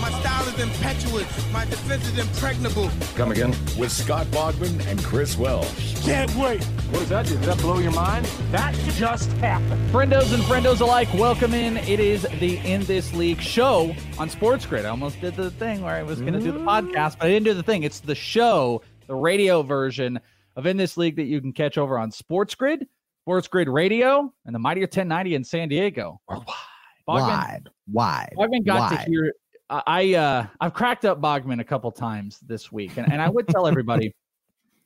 My style is impetuous. My defense is impregnable. Come again? With Scott Bogman and Chris Welch. Can't wait. What does that do? Does that blow your mind? That just happened. Friendos and friendos alike, welcome in. It is the In This League show on Sports Grid. I almost did the thing where I was going to do the podcast, but I didn't do the thing. It's the show, the radio version of In This League that you can catch over on Sports Grid, Sports Grid Radio, and the Mightier 1090 in San Diego. Bogman got to hear it. I've cracked up Bogman a couple times this week, and I would tell everybody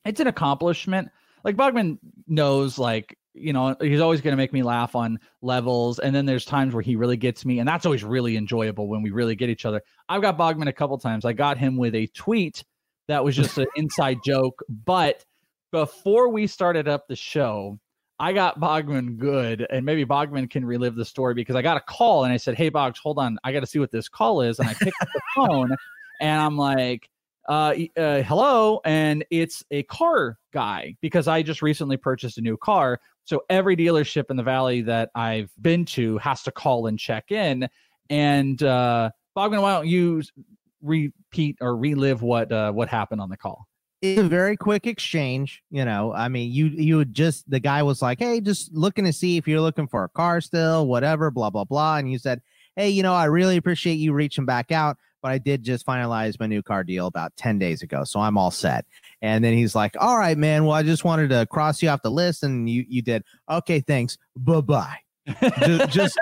it's an accomplishment. Like Bogman knows, like, you know, he's always going to make me laugh on levels. And then there's times where he really gets me, and that's always really enjoyable when we really get each other. I've got Bogman a couple times. I got him with a tweet that was just an inside joke. But before we started up the show, I got Bogman good, and maybe Bogman can relive the story because I got a call and I said, "Hey, Boggs, hold on. I got to see what this call is." And I picked up the phone and I'm like, hello. And it's a car guy because I just recently purchased a new car. So every dealership in the Valley that I've been to has to call and check in. And Bogman, why don't you repeat or relive what happened on the call? It's a very quick exchange. You know, I mean, you would just, the guy was like, "Hey, just looking to see if you're looking for a car still, whatever, blah, blah, blah." And you said, "Hey, you know, I really appreciate you reaching back out, but I did just finalize my new car deal about 10 days ago. So I'm all set." And then he's like, "All right, man. Well, I just wanted to cross you off the list." And you did. "Okay, thanks. Bye-bye." just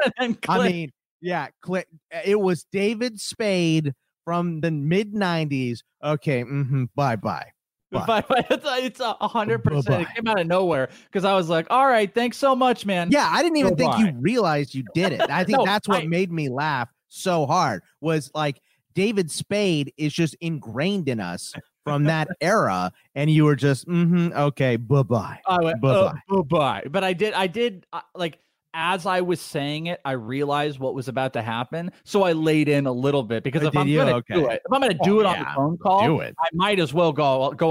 I mean, yeah, click. It was David Spade from the mid 90s. "Okay. Bye-bye. Bye. It's 100%. It came out of nowhere because I was like, "All right, thanks so much, man." Yeah, I didn't even think you realized you did it. I think that's what made me laugh so hard was like David Spade is just ingrained in us from that era, and you were just okay, bye-bye. I went, bye-bye. But I did, like, as I was saying it, I realized what was about to happen. So I laid in a little bit because if I'm going to do it on the phone call, I might as well go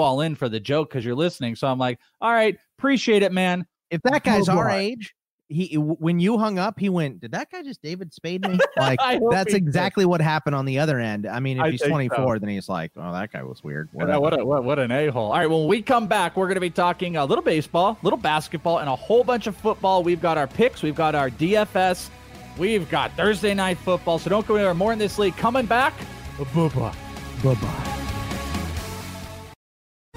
all in for the joke because you're listening. So I'm like, "All right, appreciate it, man." If that guy's our age, when you hung up, he went, "Did that guy just David Spade me?" Like that's exactly what happened on the other end. I mean, if he's 24, then he's like, "Oh, that guy was weird." What an a-hole. All right, when we come back, we're going to be talking a little baseball, a little basketball, and a whole bunch of football. We've got our picks. We've got our DFS. We've got Thursday night football. So don't go anywhere. More In This League coming back. Bye-bye. Bye-bye.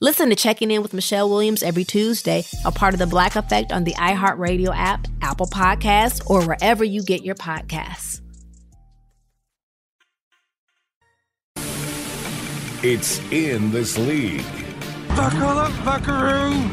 Listen to Checking In with Michelle Williams every Tuesday, a part of the Black Effect on the iHeartRadio app, Apple Podcasts, or wherever you get your podcasts. It's In This League. Buckle up, buckaroo.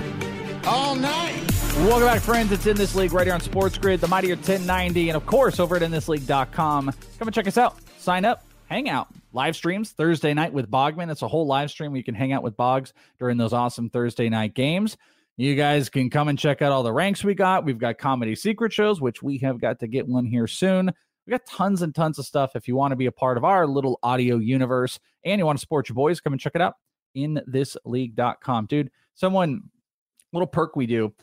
All night. Welcome back, friends. It's In This League right here on Sports Grid, the Mightier 1090, and of course over at InThisLeague.com. Come and check us out. Sign up. Hang out. Live streams Thursday night with Bogman. It's a whole live stream. You can hang out with Boggs during those awesome Thursday night games. You guys can come and check out all the ranks we got. We've got comedy secret shows, which we have got to get one here soon. We got tons and tons of stuff. If you want to be a part of our little audio universe and you want to support your boys, come and check it out. InThisLeague.com. Dude, someone, little perk we do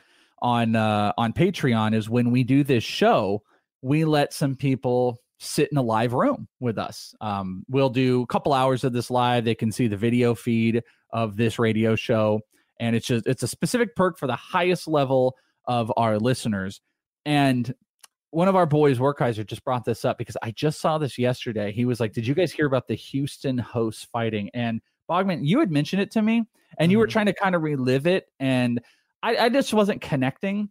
on Patreon is when we do this show, we let some people sit in a live room with us. We'll do a couple hours of this live. They can see the video feed of this radio show. And it's just, it's a specific perk for the highest level of our listeners. And one of our boys, Workheiser, just brought this up because I just saw this yesterday. He was like, did you guys hear about the Houston hosts fighting? And Bogman, you had mentioned it to me and you were trying to kind of relive it. And I just wasn't connecting.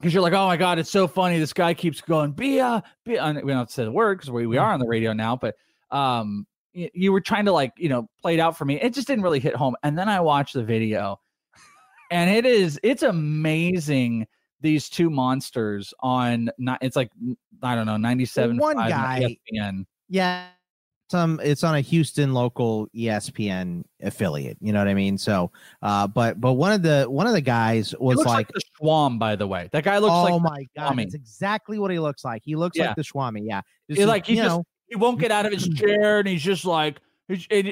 Because you're like, oh, my God, it's so funny. This guy keeps going, Bia. And we don't have to say the word because we are on the radio now. But you were trying to, like, you know, play it out for me. It just didn't really hit home. And then I watched the video. And it's amazing, these two monsters on, not, it's like, I don't know, 97. One guy. ESPN. Yeah. It's on a Houston local ESPN affiliate. You know what I mean? So, but one of the guys was looks like the Schwam, by the way. That guy looks oh my God, Schwami. That's exactly what he looks like. He looks like the Schwami. Yeah, he won't get out of his chair, and he's just like,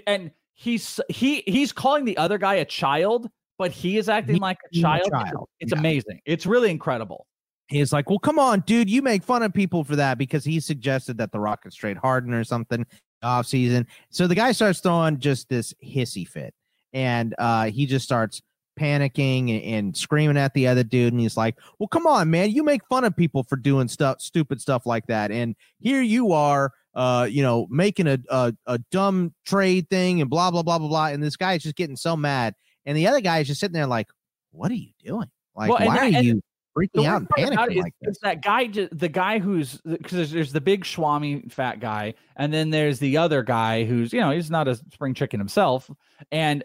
and he's calling the other guy a child, but he is acting like a child. It's amazing. It's really incredible. He's like, well, come on, dude, you make fun of people for that because he suggested that the Rockets trade Harden or something off season. So the guy starts throwing just this hissy fit, and he just starts panicking and screaming at the other dude. And he's like, well, come on, man, you make fun of people for doing stupid stuff like that. And here you are, making a dumb trade thing and blah, blah, blah, blah, blah. And this guy is just getting so mad. And the other guy is just sitting there like, what are you doing? Like, why are you freaking out and panicking like this? That guy, the guy who's, because there's the big Schwami fat guy, and then there's the other guy who's, you know, he's not a spring chicken himself,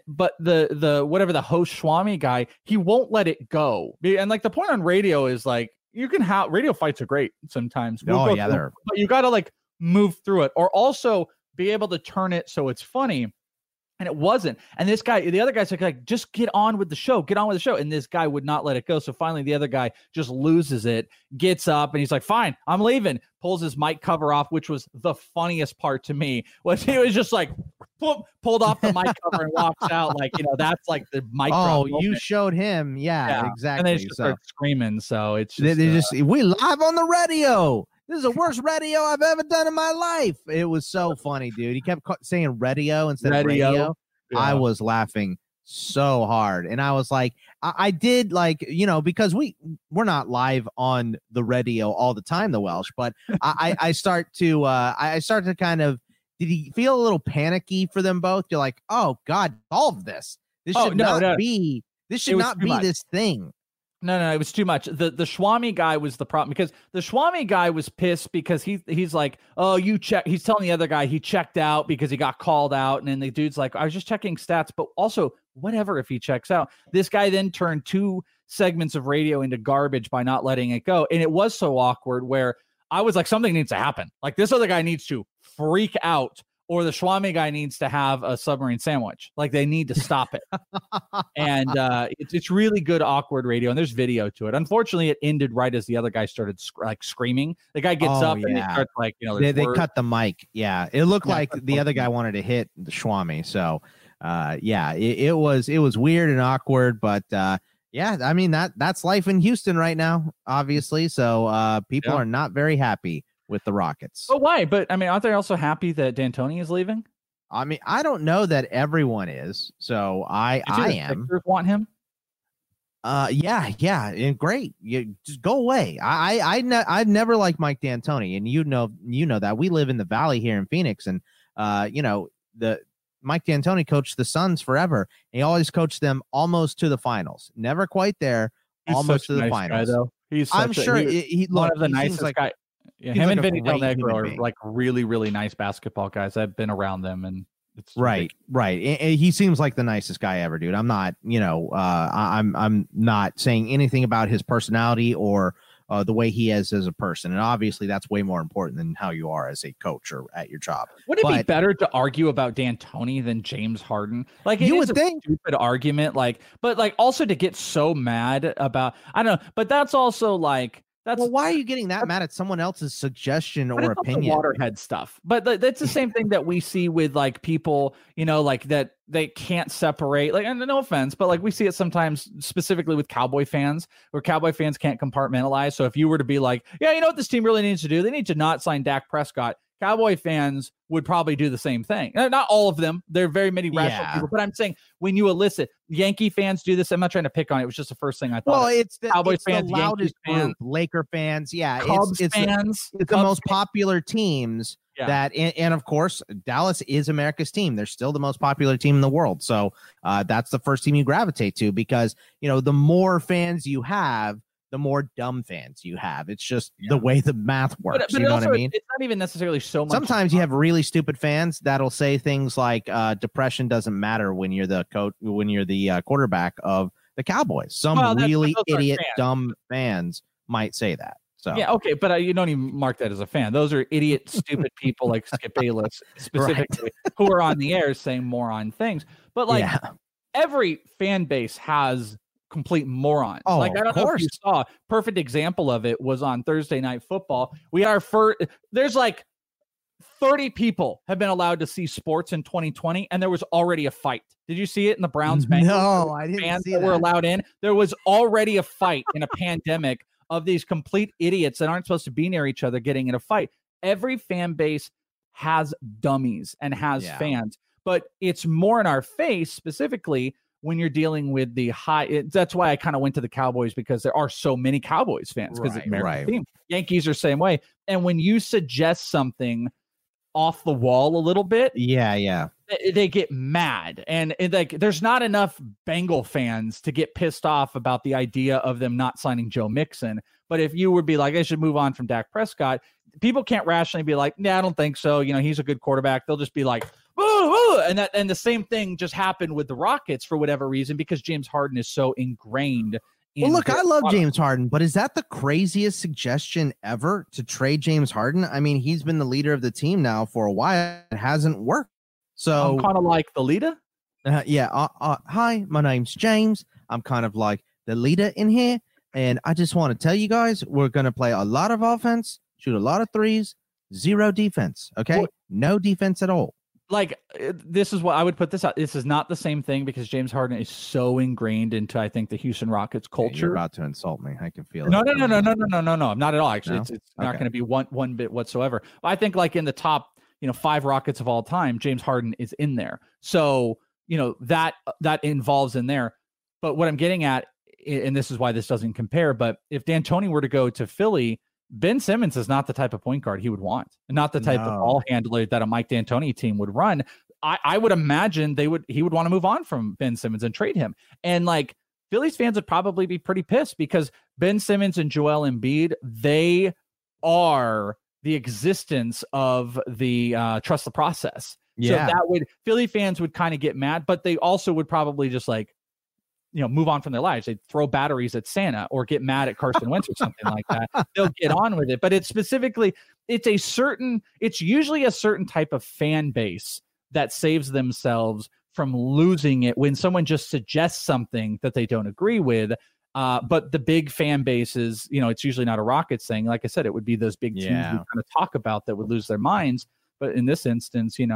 but the whatever the host Schwami guy, he won't let it go. And like the point on radio is like, you can have radio fights are great sometimes. But you got to like move through it, or also be able to turn it so it's funny. And it wasn't. And this guy, the other guy's like, just get on with the show. Get on with the show. And this guy would not let it go. So finally, the other guy just loses it, gets up, and he's like, fine, I'm leaving. Pulls his mic cover off, which was the funniest part to me. Was he was just like, whoop, pulled off the mic cover and walks out. Like, you know, that's like the micro. Oh, moment. You showed him. Yeah, exactly. And they just start screaming. So it's just, we live on the radio. This is the worst radio I've ever done in my life. It was so funny, dude. He kept saying radio instead of radio. Yeah. I was laughing so hard. And I was like, I did like, you know, because we're not live on the radio all the time, the Welsh, but I start to kind of, did he feel a little panicky for them both? You're like, oh God, solve this. This should not be this thing. No, it was too much. The Schwami guy was the problem, because the Schwami guy was pissed because he's like, oh, you check. He's telling the other guy he checked out because he got called out. And then the dude's like, I was just checking stats, but also whatever if he checks out. This guy then turned two segments of radio into garbage by not letting it go. And it was so awkward where I was like, something needs to happen. Like this other guy needs to freak out, or the Schwami guy needs to have a submarine sandwich. Like they need to stop it. And it's really good, awkward radio. And there's video to it. Unfortunately, it ended right as the other guy started screaming. The guy gets up and they start like, you know, they cut the mic. Yeah. It looked like the other guy wanted to hit the Schwami. So it was weird and awkward, but I mean, that's life in Houston right now, obviously. So people are not very happy with the Rockets. Oh, why? But I mean, aren't they also happy that D'Antoni is leaving? I mean, I don't know that everyone is. So I am. Want him? Yeah, and great. You just go away. I've never liked Mike D'Antoni, and you know that we live in the Valley here in Phoenix, and the Mike D'Antoni coached the Suns forever. And he always coached them almost to the finals, never quite there, he's almost to the finals. Guy, he's such he's one of the nicest guy. Yeah, him and Vinny Del Negro are like really, really nice basketball guys. I've been around them, and it's right. And he seems like the nicest guy ever, dude. I'm not, I'm not saying anything about his personality or the way he is as a person, and obviously that's way more important than how you are as a coach or at your job. Would it be better to argue about D'Antoni than James Harden? Like, you would think, stupid argument. Like, but like also to get so mad about, I don't know, but that's also like. Why are you getting that mad at someone else's suggestion or opinion? Waterhead stuff. But that's the same thing that we see with like people, like that they can't separate. Like, and no offense, but like we see it sometimes, specifically with Cowboy fans, where Cowboy fans can't compartmentalize. So if you were to be like, yeah, you know what this team really needs to do? They need to not sign Dak Prescott. Cowboy fans would probably do the same thing. Not all of them. There are very many rational people, but I'm saying when you elicit Yankee fans do this, I'm not trying to pick on it. It was just the first thing I thought. Well, it's the Cowboy fans, the loudest group, Laker fans. Yeah. Cubs fans. It's the most popular teams that, and of course, Dallas is America's team. They're still the most popular team in the world. So that's the first team you gravitate to because, the more fans you have, the more dumb fans you have. It's just the way the math works. But you know also, what I mean? It's not even necessarily so much. Sometimes you have really stupid fans that'll say things like depression doesn't matter when you're the coach, when you're the quarterback of the Cowboys. Some really idiot, dumb fans might say that. So yeah, okay, but you don't even mark that as a fan. Those are idiot, stupid people like Skip Bayless specifically who are on the air saying moron things. But like every fan base has complete morons. I don't know if you saw, perfect example of it was on Thursday Night Football. There's like 30 people have been allowed to see sports in 2020, and there was already a fight. Did you see it in the Browns? No, I didn't see that. Were allowed in. There was already a fight in a pandemic of these complete idiots that aren't supposed to be near each other getting in a fight. Every fan base has dummies and has fans, but it's more in our face specifically when you're dealing with the that's why I kind of went to the Cowboys because there are so many Cowboys fans because it's American team. Yankees are same way. And when you suggest something off the wall a little bit, they get mad. And like, there's not enough Bengal fans to get pissed off about the idea of them not signing Joe Mixon. But if you would be like, I should move on from Dak Prescott, people can't rationally be like, nah, I don't think so. He's a good quarterback. They'll just be like, and the same thing just happened with the Rockets for whatever reason because James Harden is so ingrained. I love James Harden, but is that the craziest suggestion ever to trade James Harden? I mean, he's been the leader of the team now for a while. It hasn't worked. So I'm kind of like the leader. Hi, my name's James. I'm kind of like the leader in here, and I just want to tell you guys we're gonna play a lot of offense, shoot a lot of threes, zero defense. Okay, no defense at all. Like, this is what I would put this out. This is not the same thing because James Harden is so ingrained into, I think, the Houston Rockets culture. You're about to insult me. I can feel it. No. Not at all. Actually, it's not going to be one bit whatsoever. I think like in the top, 5 Rockets of all time, James Harden is in there. So, that involves in there. But what I'm getting at, and this is why this doesn't compare, but if D'Antoni were to go to Philly, Ben Simmons is not the type of point guard he would want, and not the type of ball handler that a Mike D'Antoni team would run. I would imagine he would want to move on from Ben Simmons and trade him. And like Phillies fans would probably be pretty pissed because Ben Simmons and Joel Embiid, they are the existence of the trust the process. Yeah. So Philly fans would kind of get mad, but they also would probably just like, move on from their lives. They'd throw batteries at Santa or get mad at Carson Wentz or something like that. They'll get on with it. But it's usually a certain type of fan base that saves themselves from losing it when someone just suggests something that they don't agree with. But the big fan bases, it's usually not a Rockets thing. Like I said, it would be those big teams we kind of talk about that would lose their minds. But in this instance, it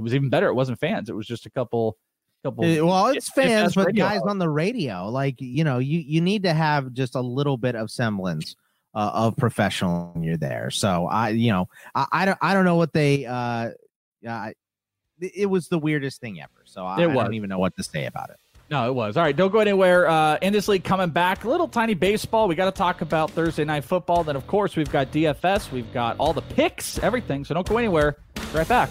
was even better. It wasn't fans. It was just a couple. Well, it's fans, but guys on the radio, like, you need to have just a little bit of semblance of professional when you're there. So I don't know what they it was the weirdest thing ever. So I don't even know what to say about it. No, it was. All right, don't go anywhere. In this league, coming back, a little tiny baseball. We got to talk about Thursday Night Football. Then, of course, we've got DFS. We've got all the picks, everything. So don't go anywhere. Be right back.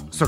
So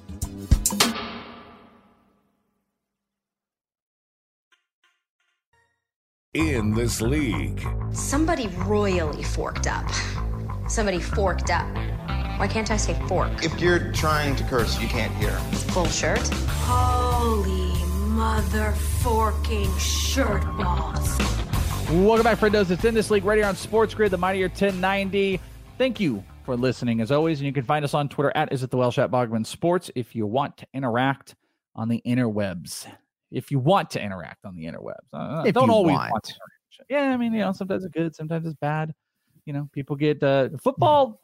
In this league. Somebody royally forked up. Somebody forked up. Why can't I say fork? If you're trying to curse, you can't hear. Full shirt. Holy mother forking shirt balls. Welcome back, friendos. It's In This League right here on Sports Grid, the Mightier 1090. Thank you for listening, as always. And you can find us on Twitter at @IsItTheWelsh@BogmanSports if you want to interact on the interwebs. If you want to interact on the interwebs, don't always want to. Yeah, I mean, you know, sometimes it's good, sometimes it's bad. You know, people get football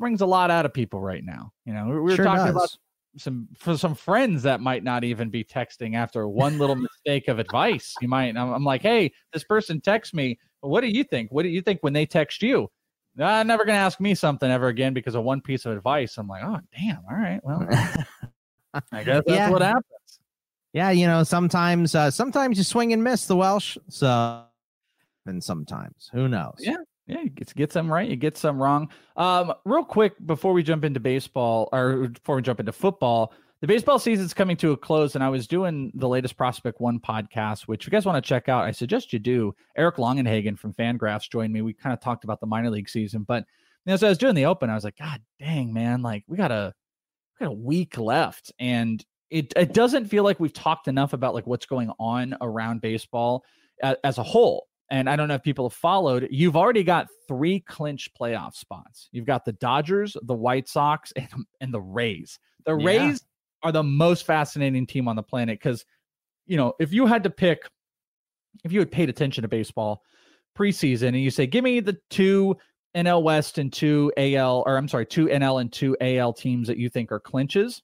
brings a lot out of people right now. You know, we were talking about some friends that might not even be texting after one little mistake of advice. You might, I'm like, hey, this person texts me. What do you think? What do you think when they text you? I'm never going to ask me something ever again because of one piece of advice. I'm like, oh, damn. All right. Well, I guess that's what happened. Yeah, you know, sometimes you swing and miss, the Welsh. So, and sometimes, who knows? Yeah, you get some right, you get some wrong. Real quick before we jump into baseball, or before we jump into football, the baseball season's coming to a close, and I was doing the latest Prospect One podcast, which you guys want to check out. I suggest you do. Eric Longenhagen from Fangraphs joined me. We kind of talked about the minor league season, but you know, so I was doing the open, I was like, God dang, man, like we got a week left, and It doesn't feel like we've talked enough about like what's going on around baseball as a whole. And I don't know if people have followed. You've already got three clinched playoff spots. You've got the Dodgers, the White Sox, and the Rays. The Rays are the most fascinating team on the planet because, you know, if you had to pick, if you had paid attention to baseball preseason and you say, give me the two NL West and two NL and two AL teams that you think are clinches,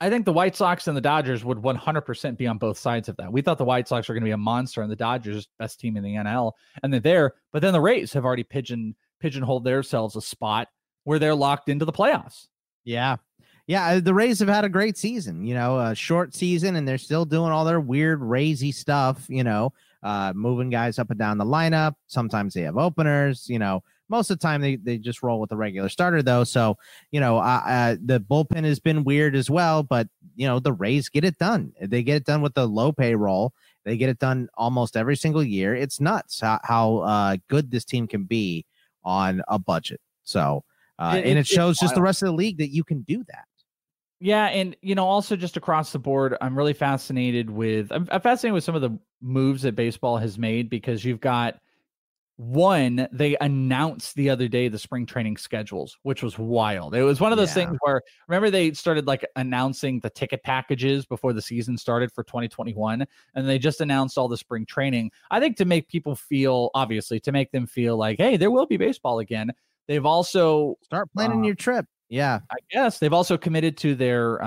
I think the White Sox and the Dodgers would 100% be on both sides of that. We thought the White Sox were going to be a monster and the Dodgers best team in the NL, and they're there. But then the Rays have already pigeonholed themselves a spot where they're locked into the playoffs. Yeah. The Rays have had a great season, you know, a short season, and they're still doing all their weird Raysy stuff, you know, moving guys up and down the lineup. Sometimes they have openers, you know. Most of the time, they just roll with the regular starter, though. So, you know, the bullpen has been weird as well. But, you know, the Rays get it done. They get it done with the low payroll. They get it done almost every single year. It's nuts how good this team can be on a budget. So and it shows just the rest of the league that you can do that. Yeah. And, you know, also just across the board, I'm fascinated with some of the moves that baseball has made because you've got, one, they announced the other day the spring training schedules, which was wild. It was one of those things where, remember, they started like announcing the ticket packages before the season started for 2021, and they just announced all the spring training. I think to make people feel, obviously, to make them feel like, hey, there will be baseball again. They've also start planning your trip. Yeah, I guess they've also committed to their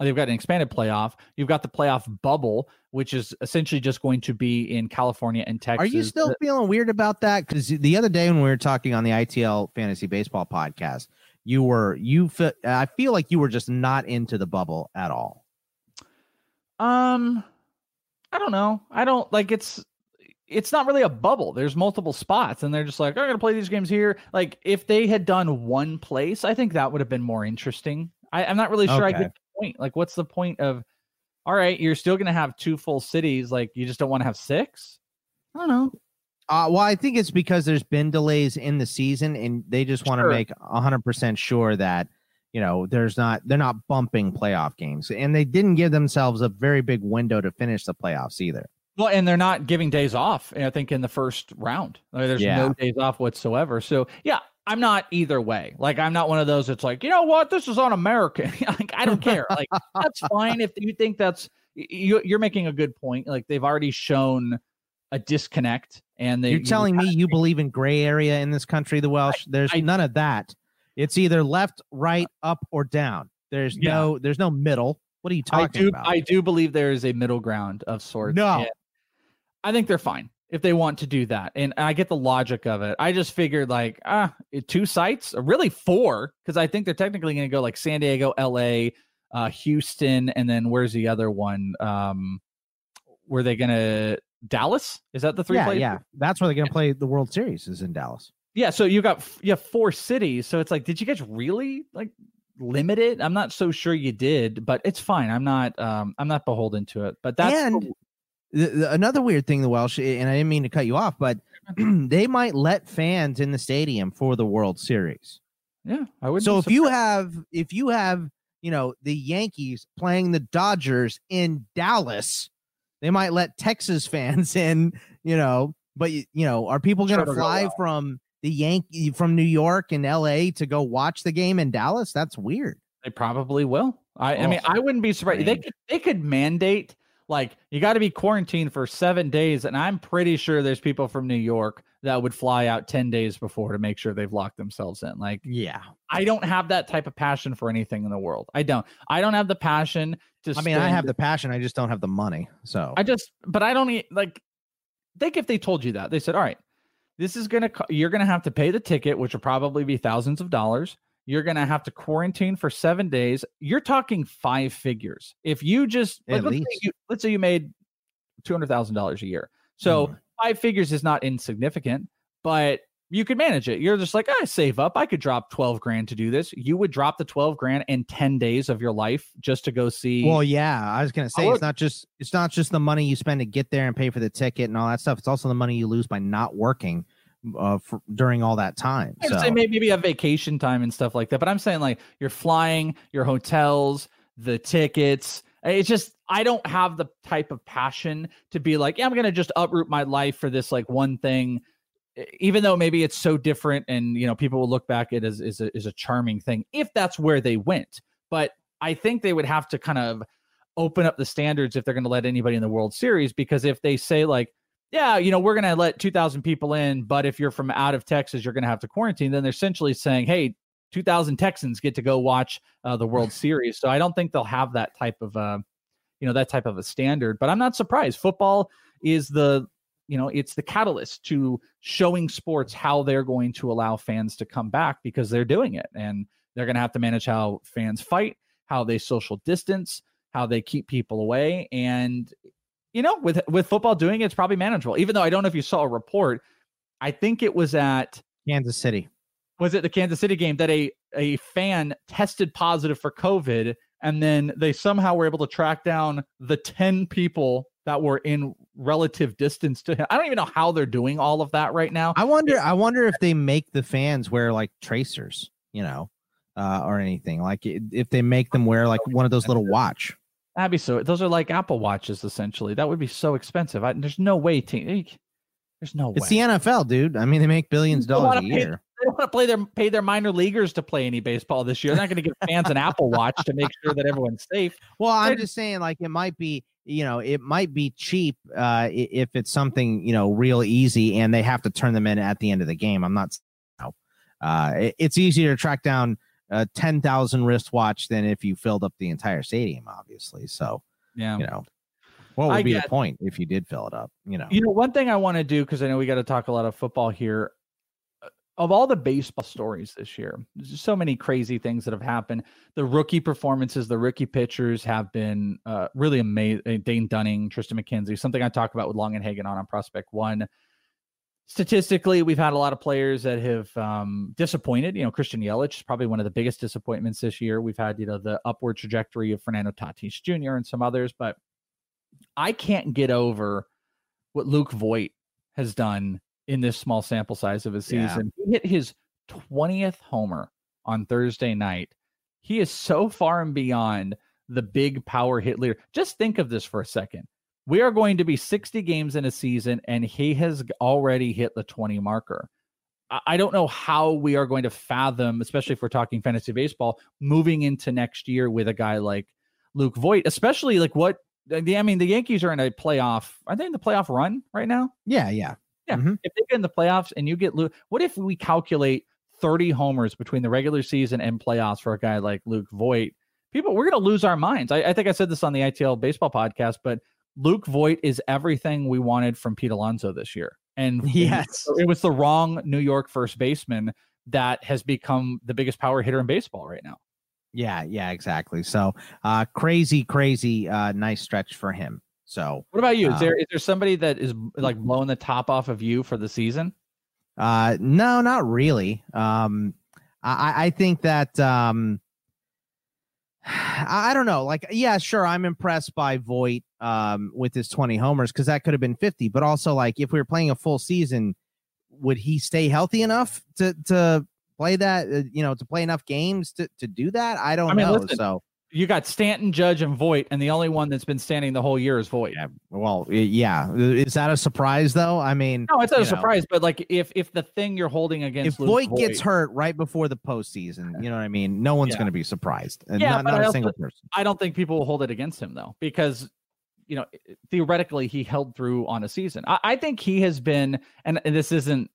They've got an expanded playoff. You've got the playoff bubble, which is essentially just going to be in California and Texas. Are you still feeling weird about that? Because the other day when we were talking on the ITL Fantasy Baseball podcast, I feel like you were just not into the bubble at all. I don't know. I don't like it's not really a bubble. There's multiple spots and they're just like, I'm going to play these games here. Like if they had done one place, I think that would have been more interesting. I'm not really sure. Okay. I get the point. Like, what's the point of, all right, you're still going to have two full cities. Like you just don't want to have six. I don't know. Well, I think it's because there's been delays in the season and they just want to make 100% sure that, they're not bumping playoff games, and they didn't give themselves a very big window to finish the playoffs either. Well, and they're not giving days off, I think, in the first round. There's no days off whatsoever. So, yeah, I'm not either way. Like, I'm not one of those that's like, you know what? This is on America. Like, I don't care. Like, that's fine if you think that's – you're making a good point. Like, they've already shown a disconnect. And you're telling me you believe in gray area in this country, the Welsh? There's none of that. It's either left, right, up, or down. There's no middle. What are you talking about? I do believe there is a middle ground of sorts. No. I think they're fine if they want to do that. And I get the logic of it. I just figured like, two sites, really four, because I think they're technically going to go like San Diego, LA, Houston, and then where's the other one? Were they going to Dallas? Is that the three places? Yeah, that's where they're going to play the World Series, is in Dallas. Yeah, so you have four cities. So it's like, did you guys really like limit it? I'm not so sure you did, but it's fine. I'm not beholden to it. But that's another weird thing, the Welsh, and I didn't mean to cut you off, but they might let fans in the stadium for the World Series. Yeah, I would. So if you have the Yankees playing the Dodgers in Dallas, they might let Texas fans in. But are people going to fly from the Yankee from New York and LA to go watch the game in Dallas? That's weird. They probably will. I mean, I wouldn't be surprised. Strange. They could mandate. Like, you got to be quarantined for 7 days, and I'm pretty sure there's people from New York that would fly out 10 days before to make sure they've locked themselves in. Like, yeah, I don't have that type of passion for anything in the world. I don't have the passion to spend. I mean, I have the passion. I just don't have the money. So think if they told you that, they said, all right, this is you're going to have to pay the ticket, which will probably be thousands of dollars. You're going to have to quarantine for 7 days. You're talking five figures. If you just, let's say you made $200,000 a year. So five figures is not insignificant, but you could manage it. You're just like, I save up. I could drop 12 grand to do this. You would drop the 12 grand in 10 days of your life just to go see. Well, yeah, I was going to say, it's not just the money you spend to get there and pay for the ticket and all that stuff. It's also the money you lose by not working during all that time. I'd say maybe a vacation time and stuff like that, but I'm saying like you're flying, your hotels, the tickets. It's just, I don't have the type of passion to be like, yeah, I'm going to just uproot my life for this like one thing, even though maybe it's so different and, people will look back at it as a charming thing if that's where they went. But I think they would have to kind of open up the standards if they're going to let anybody in the World Series, because if they say like, yeah, we're going to let 2,000 people in, but if you're from out of Texas, you're going to have to quarantine, then they're essentially saying, hey, 2,000 Texans get to go watch the World Series. So I don't think they'll have that type of, that type of a standard, but I'm not surprised. Football is it's the catalyst to showing sports how they're going to allow fans to come back, because they're doing it, and they're going to have to manage how fans fight, how they social distance, how they keep people away. And with football doing it, it's probably manageable. Even though I don't know if you saw a report, I think it was at Kansas City. Was it the Kansas City game that a fan tested positive for COVID, and then they somehow were able to track down the 10 people that were in relative distance to him? I don't even know how they're doing all of that right now. I wonder if they make the fans wear like tracers, or anything, like if they make them wear like one of those little watch. That'd be those are like Apple watches, essentially. That would be so expensive. There's no way. There's no way. It's the NFL, dude. I mean, they make billions of dollars a year. They don't want to pay their minor leaguers to play any baseball this year. They're not going to give fans an Apple watch to make sure that everyone's safe. Well, I'm just saying, like, it might be cheap if it's something, real easy, and they have to turn them in at the end of the game. I'm not, it's easier to track down 10,000 wristwatch than if you filled up the entire stadium, obviously. So, yeah, you know, what would be the point if you did fill it up? You know, one thing I want to do, because I know we got to talk a lot of football here. Of all the baseball stories this year, there's so many crazy things that have happened. The rookie performances, the rookie pitchers have been really amazing. Dane Dunning, Tristan McKenzie, something I talk about with Longenhagen on Prospect One. Statistically, we've had a lot of players that have disappointed. You know, Christian Yelich is probably one of the biggest disappointments this year. We've had, you know, the upward trajectory of Fernando Tatis Jr. and some others, but I can't get over what Luke Voit has done in this small sample size of a season. Yeah. He hit his 20th homer on Thursday night. He is so far and beyond the big power hit leader. Just think of this for a second. We are going to be 60 games in a season, and he has already hit the 20 marker. I don't know how we are going to fathom, especially if we're talking fantasy baseball, moving into next year with a guy like Luke Voit, especially like what, I mean, the Yankees are in a playoff. Are they in the playoff run right now? Yeah. Yeah, mm-hmm. If they get in the playoffs and you get Luke, what if we calculate 30 homers between the regular season and playoffs for a guy like Luke Voit? People, we're going to lose our minds. I think I said this on the ITL baseball podcast, but Luke Voit is everything we wanted from Pete Alonso this year. And yes, it was the wrong New York first baseman that has become the biggest power hitter in baseball right now. Yeah, exactly. So crazy, nice stretch for him. So what about you? Is there somebody that is like blowing the top off of you for the season? No, not really. I think that, I don't know. Like, yeah, sure. I'm impressed by Voit, with his 20 homers, 'cause that could have been 50, but also like if we were playing a full season, would he stay healthy enough to play that, to play enough games to do that? I don't know. Listen. So you got Stanton, Judge, and Voit, and the only one that's been standing the whole year is Voit. Well, yeah. Is that a surprise, though? I mean, no, it's not a surprise. But like, if the thing you're holding against, if Voit gets hurt right before the postseason, you know what I mean? No one's going to be surprised, and not a single person. I don't think people will hold it against him though, because theoretically he held through on a season. I think he has been, and this isn't,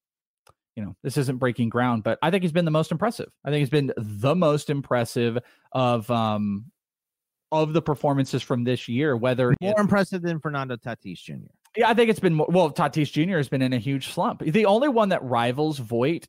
this isn't breaking ground, but I think he's been the most impressive. I think he's been the most impressive of the performances from this year, whether more impressive than Fernando Tatis Jr. Yeah, I think it's been more. Well, Tatis Jr. has been in a huge slump. The only one that rivals Voit,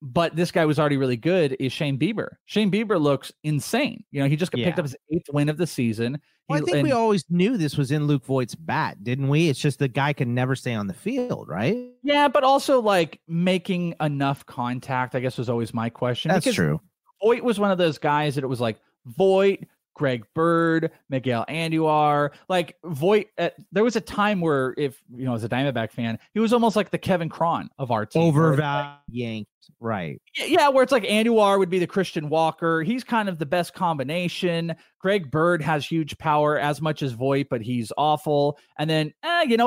but this guy was already really good, is Shane Bieber. Shane Bieber looks insane. He just picked up his 8th win of the season. Well, I think we always knew this was in Luke Voit's bat, didn't we? It's just the guy can never stay on the field, right? Yeah, but also like making enough contact, I guess, was always my question. That's true. Voit was one of those guys that it was like Voit, Greg Bird, Miguel Andujar. Like Voit, there was a time where as a Diamondback fan, he was almost like the Kevin Cron of our team. Overvalued Yankees. Right. Yeah, where it's like Andujar would be the Christian Walker. He's kind of the best combination. Greg Bird has huge power as much as Voit, but he's awful. And then,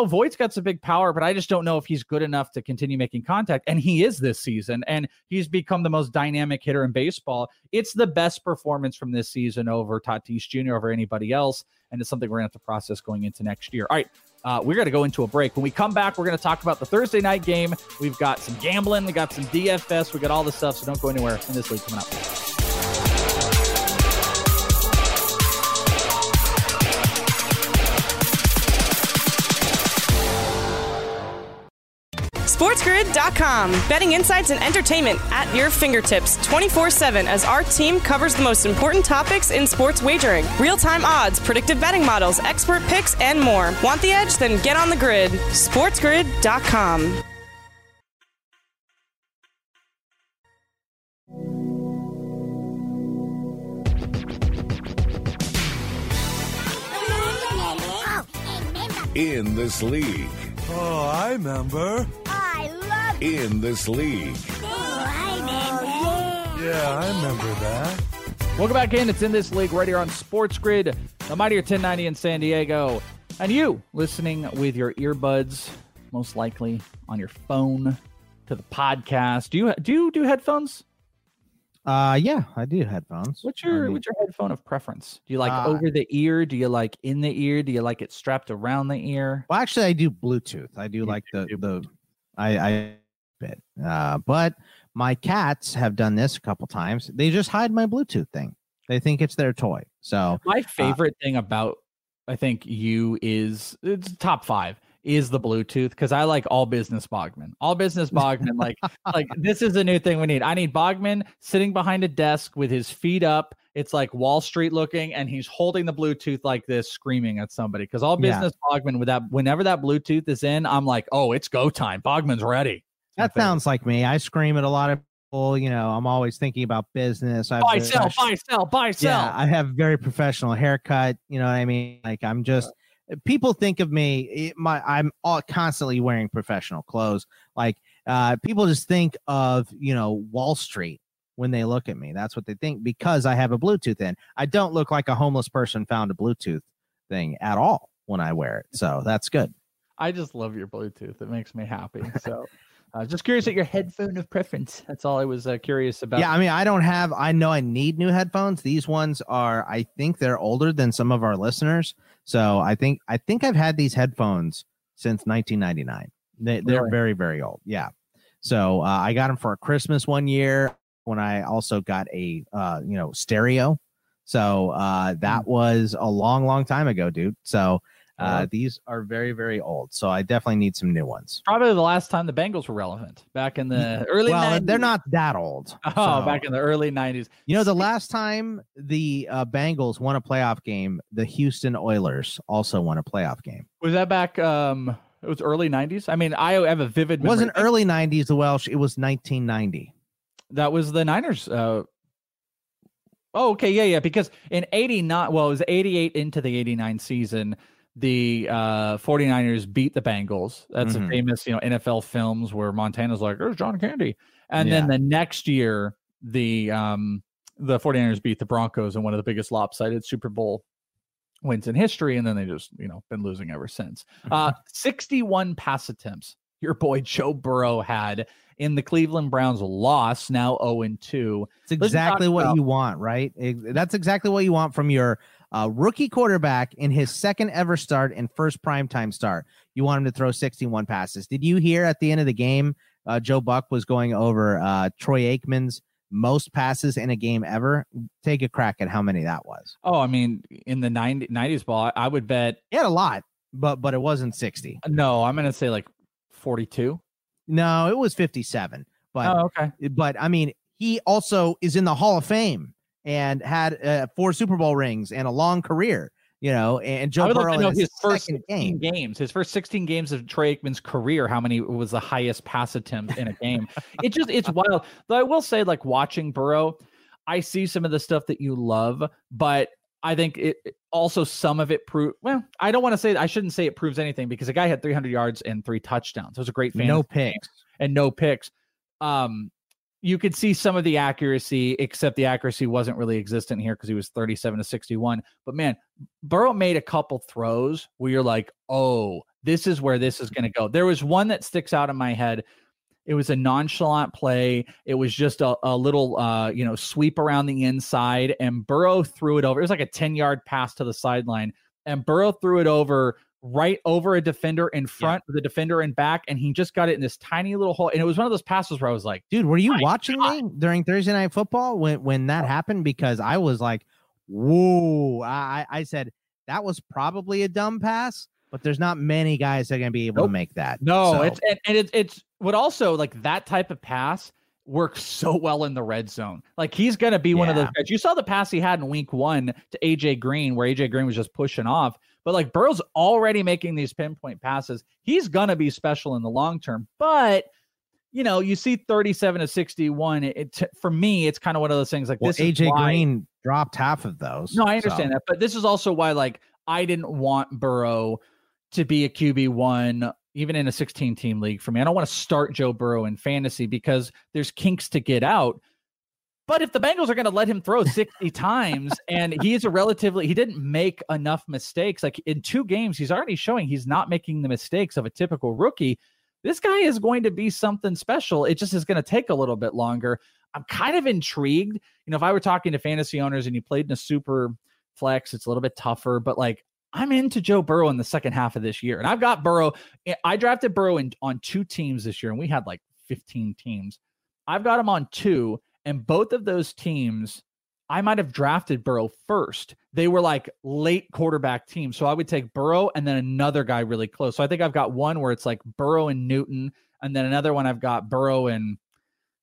Voit's got some big power, but I just don't know if he's good enough to continue making contact. And he is this season, and he's become the most dynamic hitter in baseball. It's the best performance from this season over Tatis Jr., over anybody else. And it's something we're going to have to process going into next year. All right. We're going to go into a break. When we come back, we're going to talk about the Thursday night game. We've got some gambling. We got some DFS. We got all this stuff. So don't go anywhere. In This League coming up. SportsGrid.com. Betting insights and entertainment at your fingertips 24/7 as our team covers the most important topics in sports wagering. Real-time odds, predictive betting models, expert picks, and more. Want the edge? Then get on the grid. SportsGrid.com. In This League. Oh, I remember. I love it. In This League. Oh, I remember. Yeah, I remember that. Welcome back in. It's In This League right here on Sports Grid, the Mightier 1090 in San Diego. And you listening with your earbuds, most likely on your phone, to the podcast. Do you do headphones? Yeah, I do headphones. What's your headphone of preference? Do you like over the ear? Do you like in the ear? Do you like it strapped around the ear? Well, actually, I do Bluetooth. I do like the I bit, but My cats have done this a couple times. They just hide my Bluetooth thing. They think it's their toy. So my favorite thing about, I think, you is it's top five is the Bluetooth, because I like all business Bogman. All business Bogman, like this is a new thing we need. I need Bogman sitting behind a desk with his feet up. It's like Wall Street looking, and he's holding the Bluetooth like this, screaming at somebody. Because all business Bogman, with that, whenever that Bluetooth is in, I'm like, oh, it's go time. Bogman's ready. That sounds like me. I scream at a lot of people. You know, I'm always thinking about business. Buy, sell. Yeah, I have a very professional haircut. You know what I mean? Like, I'm just, people think of me, I'm all constantly wearing professional clothes. Like, people just think of, you know, Wall Street when they look at me. That's what they think, because I have a Bluetooth in. I don't look like a homeless person found a Bluetooth thing at all when I wear it. So that's good. I just love your Bluetooth. It makes me happy. So. Just curious at your headphone of preference. That's all I was curious about. Yeah, I mean, I know I need new headphones. These ones are, I think they're older than some of our listeners. So I think I've had these headphones since 1999. They're really? Very, very old. Yeah. So I got them for Christmas one year when I also got a, stereo. So that was a long, long time ago, dude. So these are very, very old, so I definitely need some new ones. Probably the last time the Bengals were relevant, back in the early 90s. Well, they're not that old. Oh, so. Back in the early 90s. You know, the last time the Bengals won a playoff game, the Houston Oilers also won a playoff game. Was that back, it was early 90s? I mean, I have a vivid memory. It wasn't early 90s, the Welsh. It was 1990. That was the Niners. Oh, okay, yeah, because in 89, well, it was 88 into the 89 season, the 49ers beat the Bengals. That's a famous, NFL films where Montana's like, there's John Candy. And then the next year, the 49ers beat the Broncos in one of the biggest lopsided Super Bowl wins in history. And then they just, been losing ever since. 61 pass attempts your boy Joe Burrow had in the Cleveland Browns loss, now 0-2. It's exactly what you want, right? That's exactly what you want from your rookie quarterback in his second ever start and first primetime start. You want him to throw 61 passes. Did you hear at the end of the game, Joe Buck was going over Troy Aikman's most passes in a game ever? Take a crack at how many that was. Oh, I mean, in the 90s ball, I would bet. He had a lot, but it wasn't 60. No, I'm going to say like 42. No, it was 57. But, oh, okay. But, I mean, he also is in the Hall of Fame and had 4 Super Bowl rings and a long career, and Joe Burrow in his first 16 games, his first 16 games of Troy Aikman's career, how many was the highest pass attempt in a game? It's wild. Though I will say, like, watching Burrow, I see some of the stuff that you love, but I think it also some of it proves, well, I don't want to say, I shouldn't say it proves anything, because the guy had 300 yards and 3 touchdowns. It was a great fan. No picks. You could see some of the accuracy, except the accuracy wasn't really existent here because he was 37-61. But, man, Burrow made a couple throws where you're like, oh, this is where this is going to go. There was one that sticks out in my head. It was a nonchalant play. It was just a little, sweep around the inside, and Burrow threw it over. It was like a 10-yard pass to the sideline, and Burrow threw it over right over a defender in front of the defender in back, and he just got it in this tiny little hole. And it was one of those passes where I was like, dude, were you watching me during Thursday Night Football when that happened? Because I was like, whoa, I said that was probably a dumb pass, but there's not many guys that are going to be able to make that. No, so. It's what also, like, that type of pass works so well in the red zone. Like, he's going to be one of those guys. You saw the pass he had in week one to AJ Green, where AJ Green was just pushing off. But, like, Burrow's already making these pinpoint passes. He's going to be special in the long term. But, you see 37-61. For me, it's kind of one of those things, like, well, this AJ is why Green dropped half of those. No, I understand that. But this is also why, like, I didn't want Burrow to be a QB1, even in a 16-team league for me. I don't want to start Joe Burrow in fantasy because there's kinks to get out. But if the Bengals are going to let him throw 60 times, and he didn't make enough mistakes. Like, in 2 games, he's already showing he's not making the mistakes of a typical rookie. This guy is going to be something special. It just is going to take a little bit longer. I'm kind of intrigued. If I were talking to fantasy owners and you played in a super flex, it's a little bit tougher, but, like, I'm into Joe Burrow in the second half of this year. And I've got Burrow. I drafted Burrow on 2 teams this year, and we had like 15 teams. I've got him on two, and both of those teams, I might have drafted Burrow first. They were like late quarterback teams. So I would take Burrow and then another guy really close. So I think I've got one where it's like Burrow and Newton, and then another one I've got Burrow and,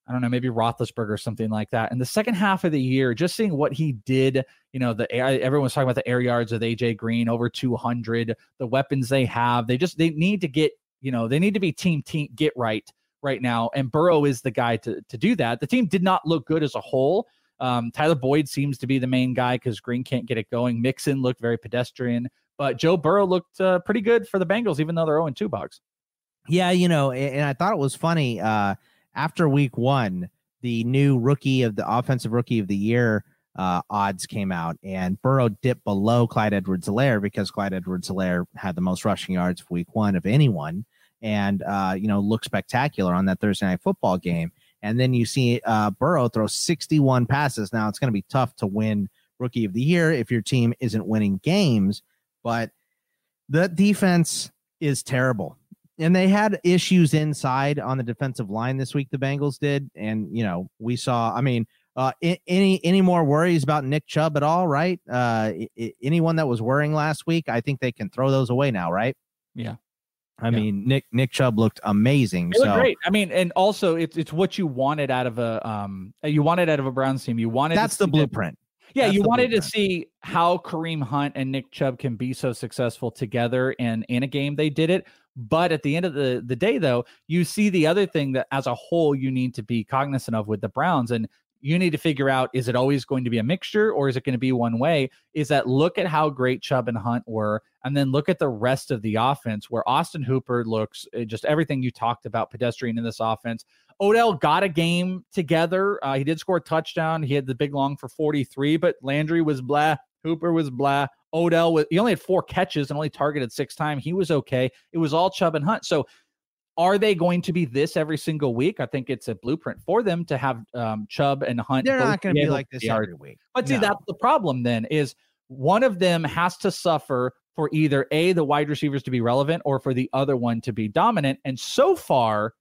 I don't know, maybe Roethlisberger or something like that. In the second half of the year, just seeing what he did, you know, everyone was talking about the air yards with AJ Green, over 200, the weapons they have. They need to get, you know, they need to be team get right now. And Burrow is the guy to do that. The team did not look good as a whole. Tyler Boyd seems to be the main guy because Green can't get it going. Mixon looked very pedestrian, but Joe Burrow looked pretty good for the Bengals, even though they're 0-2, Bugs. Yeah, you know, and I thought it was funny. After week one, the new offensive rookie of the year odds came out, and Burrow dipped below Clyde Edwards Helaire because Clyde Edwards Helaire had the most rushing yards of week one of anyone, and you know, looked spectacular on that Thursday night football game. And then you see Burrow throw 61 passes. Now it's going to be tough to win rookie of the year if your team isn't winning games, but the defense is terrible. And they had issues inside on the defensive line this week, the Bengals did. And, you know, we saw, I mean, any more worries about Nick Chubb at all, right? Anyone that was worrying last week, I think they can throw those away now, right? Yeah. I mean, Nick Chubb looked amazing. It looked great. I mean, and also it's what you wanted out of a Browns team. You wanted the blueprint. Yeah, you wanted to see how Kareem Hunt and Nick Chubb can be so successful together, and in a game they did it. But at the end of the day, though, you see the other thing that as a whole you need to be cognizant of with the Browns, and you need to figure out, is it always going to be a mixture, or is it going to be one way? Is that look at how great Chubb and Hunt were, and then look at the rest of the offense where Austin Hooper looks just everything you talked about, pedestrian in this offense. Odell got a game together. He did score a touchdown. He had the big long for 43, but Landry was blah. Hooper was blah. He only had 4 catches and only targeted 6 times. He was okay. It was all Chubb and Hunt. So are they going to be this every single week? I think it's a blueprint for them to have Chubb and Hunt. They're not going to be like this every week. But see, that's the problem then, is one of them has to suffer for either A, the wide receivers to be relevant, or for the other one to be dominant. And so far,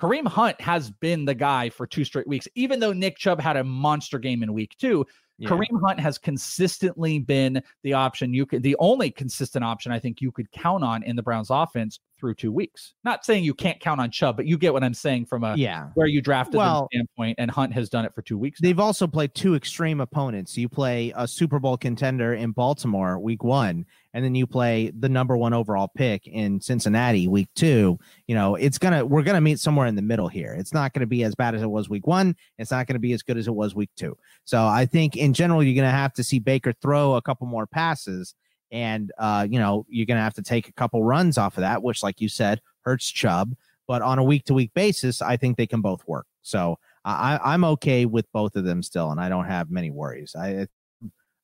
Kareem Hunt has been the guy for 2 straight weeks. Even though Nick Chubb had a monster game in week 2, Kareem Hunt has consistently been the option. The only consistent option I think you could count on in the Browns offense through 2 weeks. Not saying you can't count on Chubb, but you get what I'm saying from a where you drafted them standpoint, and Hunt has done it for 2 weeks. They've also played 2 extreme opponents. You play a Super Bowl contender in Baltimore week 1, and then you play the number 1 overall pick in Cincinnati week 2. You know, we're going to meet somewhere in the middle here. It's not going to be as bad as it was week 1. It's not going to be as good as it was week 2. So I think in general, you're going to have to see Baker throw a couple more passes, and you know, you're going to have to take a couple runs off of that, which, like you said, hurts Chubb. But on a week-to-week basis, I think they can both work. So I'm okay with both of them still, and I don't have many worries.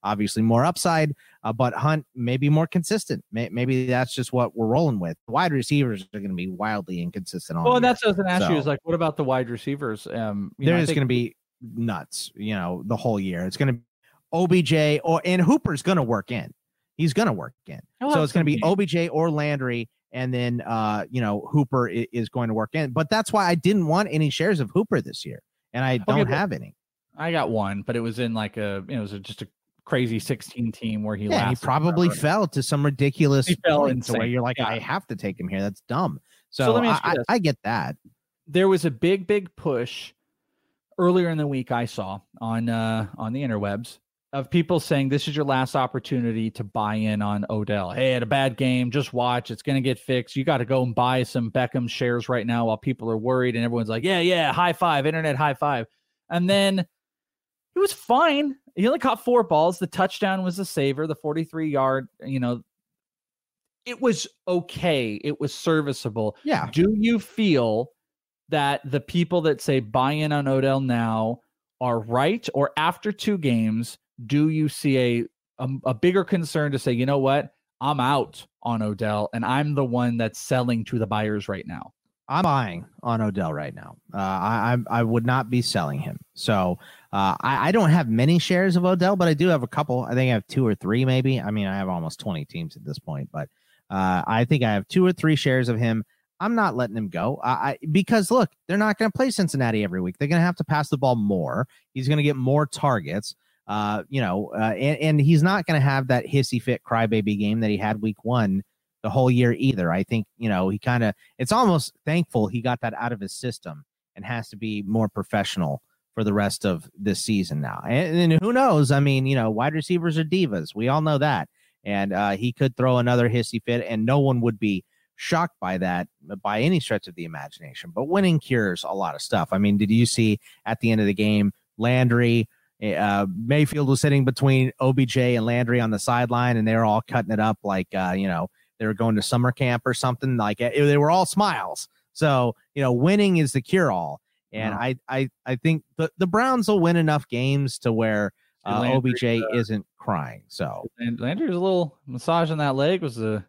Obviously more upside, but Hunt may be more consistent. Maybe that's just what we're rolling with. Wide receivers are going to be wildly inconsistent. Well, that's what I was going to ask you, is like, what about the wide receivers? They're just going to be nuts, you know, the whole year. It's going to be OBJ, and Hooper's going to work in. He's going to work again. So it's going to be OBJ or Landry, and then, you know, Hooper is going to work in. But that's why I didn't want any shares of Hooper this year, and I don't have any. I got one, but it was in like it was just a crazy 16 team where he he probably fell to some ridiculous point where you're like, I have to take him here. That's dumb. So let me ask you this. I get that. There was a big, big push earlier in the week I saw on the interwebs, of people saying this is your last opportunity to buy in on Odell. Hey, had a bad game. Just watch. It's going to get fixed. You got to go and buy some Beckham shares right now while people are worried. And everyone's like, yeah, high five, internet high five. And then he was fine. He only caught 4 balls. The touchdown was a saver, the 43-yard, you know. It was okay. It was serviceable. Yeah. Do you feel that the people that say buy in on Odell now are right? Or after 2 games, do you see a bigger concern to say, you know what, I'm out on Odell, and I'm the one that's selling to the buyers right now? I'm buying on Odell right now. I would not be selling him. So I don't have many shares of Odell, but I do have a couple. I think I have 2 or 3 maybe. I mean, I have almost 20 teams at this point, but I think I have 2 or 3 shares of him. I'm not letting him go. Because look, they're not going to play Cincinnati every week. They're going to have to pass the ball more. He's going to get more targets. And he's not going to have that hissy fit crybaby game that he had week 1 the whole year either. I think, he it's almost thankful he got that out of his system and has to be more professional for the rest of this season now. And who knows? I mean, wide receivers are divas. We all know that. And he could throw another hissy fit, and no one would be shocked by that by any stretch of the imagination. But winning cures a lot of stuff. I mean, did you see at the end of the game, Landry, Mayfield was sitting between OBJ and Landry on the sideline, and they were all cutting it up like, they were going to summer camp or something. Like, they were all smiles. So, winning is the cure-all. And yeah. I think the Browns will win enough games to where Landry, OBJ isn't crying. So and Landry's a little massage on that leg was a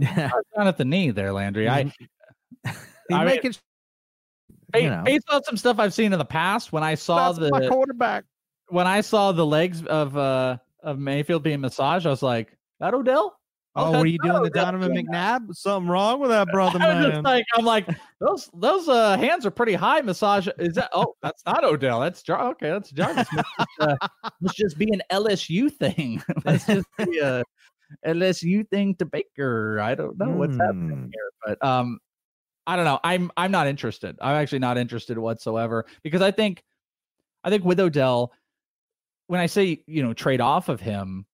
down at the knee there, Landry. Based on some stuff I've seen in the past, when I saw my quarterback, when I saw the legs of Mayfield being massaged, I was like, that Odell? Oh, were you doing the Donovan McNabb? Something wrong with that, brother, man. I'm like, those hands are pretty high. Massage is that? Oh, that's not Odell. That's okay. That's Jarvis. Let's just be an LSU thing. Let's just be a LSU thing to Baker. I don't know what's happening here, but I don't know. I'm not interested. I'm actually not interested whatsoever because I think with Odell, when I say trade off of him.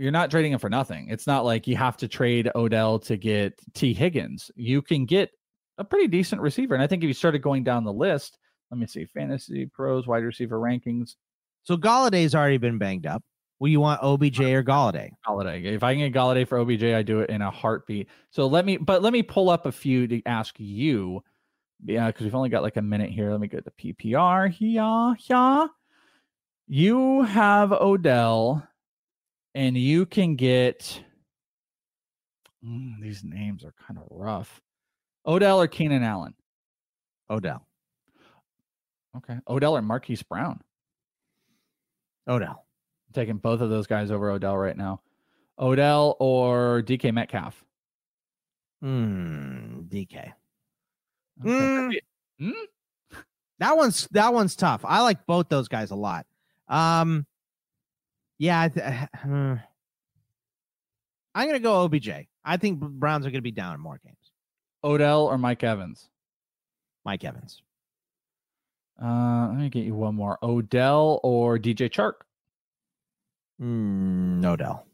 You're not trading him for nothing. It's not like you have to trade Odell to get T. Higgins. You can get a pretty decent receiver. And I think if you started going down the list, let me see, Fantasy Pros, wide receiver rankings. So Galladay's already been banged up. Will you want OBJ or Galladay? Galladay. If I can get Galladay for OBJ, I do it in a heartbeat. So let me pull up a few to ask you. Yeah, because we've only got like a minute here. Let me go to PPR. Yeah. You have Odell. And you can get these names are kind of rough. Odell or Keenan Allen? Odell. Okay. Odell or Marquise Brown? Odell. I'm taking both of those guys over Odell right now. Odell or DK Metcalf? DK. Okay. That one's tough. I like both those guys a lot. Yeah, I'm going to go OBJ. I think Browns are going to be down in more games. Odell or Mike Evans? Mike Evans. Let me get you one more. Odell or DJ Chark? Odell.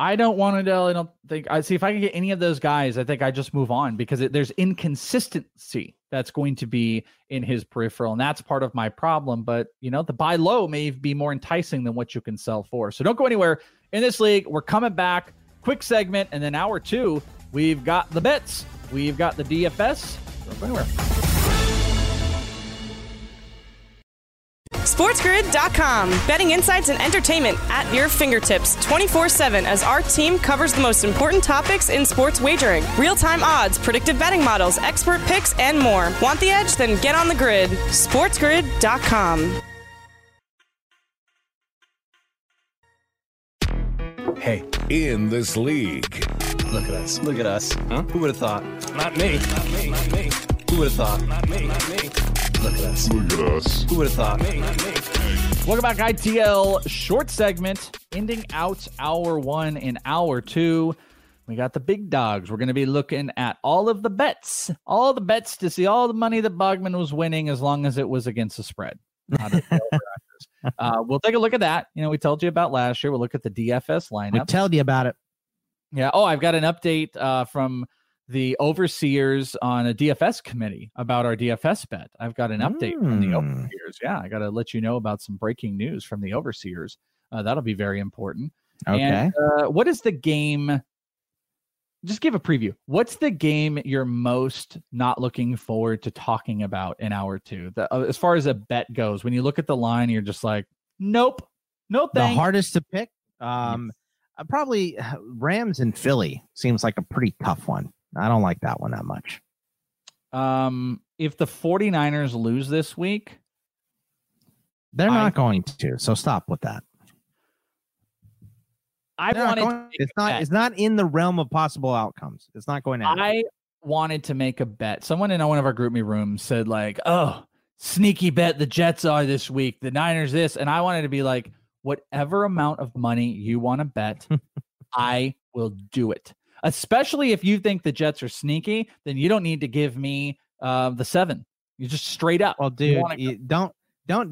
I don't want Odell. I don't think. I see if I can get any of those guys, I think I just move on because there's inconsistency that's going to be in his peripheral, and that's part of my problem. But, the buy low may be more enticing than what you can sell for. So don't go anywhere. In this league, we're coming back. Quick segment, and then hour 2, we've got the bets. We've got the DFS. Don't go anywhere. SportsGrid.com. Betting insights and entertainment at your fingertips 24/7 as our team covers the most important topics in sports wagering. Real-time odds, predictive betting models, expert picks, and more. Want the edge? Then get on the grid. SportsGrid.com. Hey, in this league. Look at us. Look at us. Huh? Who would have thought? Not me. Not me. Not me. Who would have thought? Not me. Not me. Look at us. Look at us. Who would have thought? Me. Welcome back, ITL. Short segment, ending out hour 1 and hour 2. We got the big dogs. We're going to be looking at all the bets to see all the money that Bogman was winning as long as it was against the spread. Not we'll take a look at that. We told you about last year. We'll look at the DFS lineup. We told you about it. Yeah. Oh, I've got an update from the overseers on a DFS committee about our DFS bet. I've got an update from the overseers. Yeah, I got to let you know about some breaking news from the overseers. That'll be very important. Okay. And, what is the game? Just give a preview. What's the game you're most not looking forward to talking about in hour 2? As far as a bet goes, when you look at the line, you're just like, nope, no thanks. The hardest to pick? Probably Rams and Philly seems like a pretty tough one. I don't like that one that much. If the 49ers lose this week, they're not going to. So stop with that. It's not in the realm of possible outcomes. It's not going to happen. I wanted to make a bet. Someone in one of our group me rooms said like, oh, sneaky bet the Jets are this week, the Niners this. And I wanted to be like, whatever amount of money you want to bet, I will do it. Especially if you think the Jets are sneaky, then you don't need to give me the 7. You just straight up. Well, dude, don't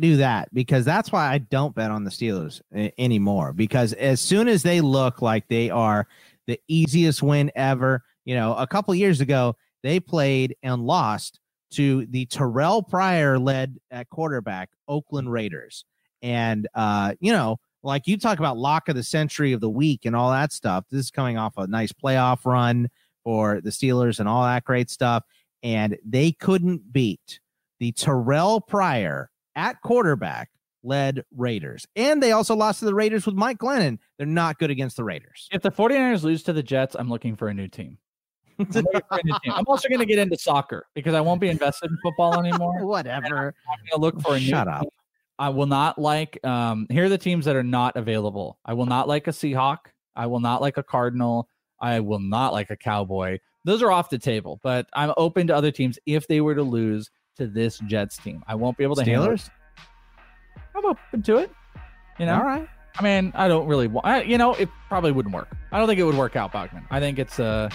do that, because that's why I don't bet on the Steelers anymore. Because as soon as they look like they are the easiest win ever, you know, a couple of years ago they played and lost to the Terrell Pryor led at quarterback Oakland Raiders, and you know, like you talk about lock of the century of the week and all that stuff. This is coming off a nice playoff run for the Steelers and all that great stuff. And they couldn't beat the Terrell Pryor at quarterback led Raiders. And they also lost to the Raiders with Mike Glennon. They're not good against the Raiders. If the 49ers lose to the Jets, I'm looking for a new team. I'm also going to get into soccer because I won't be invested in football anymore. Whatever. I'm going to look for a new Shut up. Team. I will not like, here are the teams that are not available. I will not like a Seahawk. I will not like a Cardinal. I will not like a Cowboy. Those are off the table, but I'm open to other teams if they were to lose to this Jets team. I won't be able to handle it. I'm open to it. You know? All right. I mean, I don't really want, you know, it probably wouldn't work. I don't think it would work out, Bogman. I think it's, you know,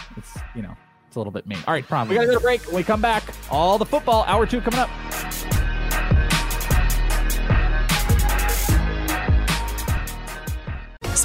it's a little bit mean. All right, probably. We got to go to break. When we come back, all the football, hour 2 coming up.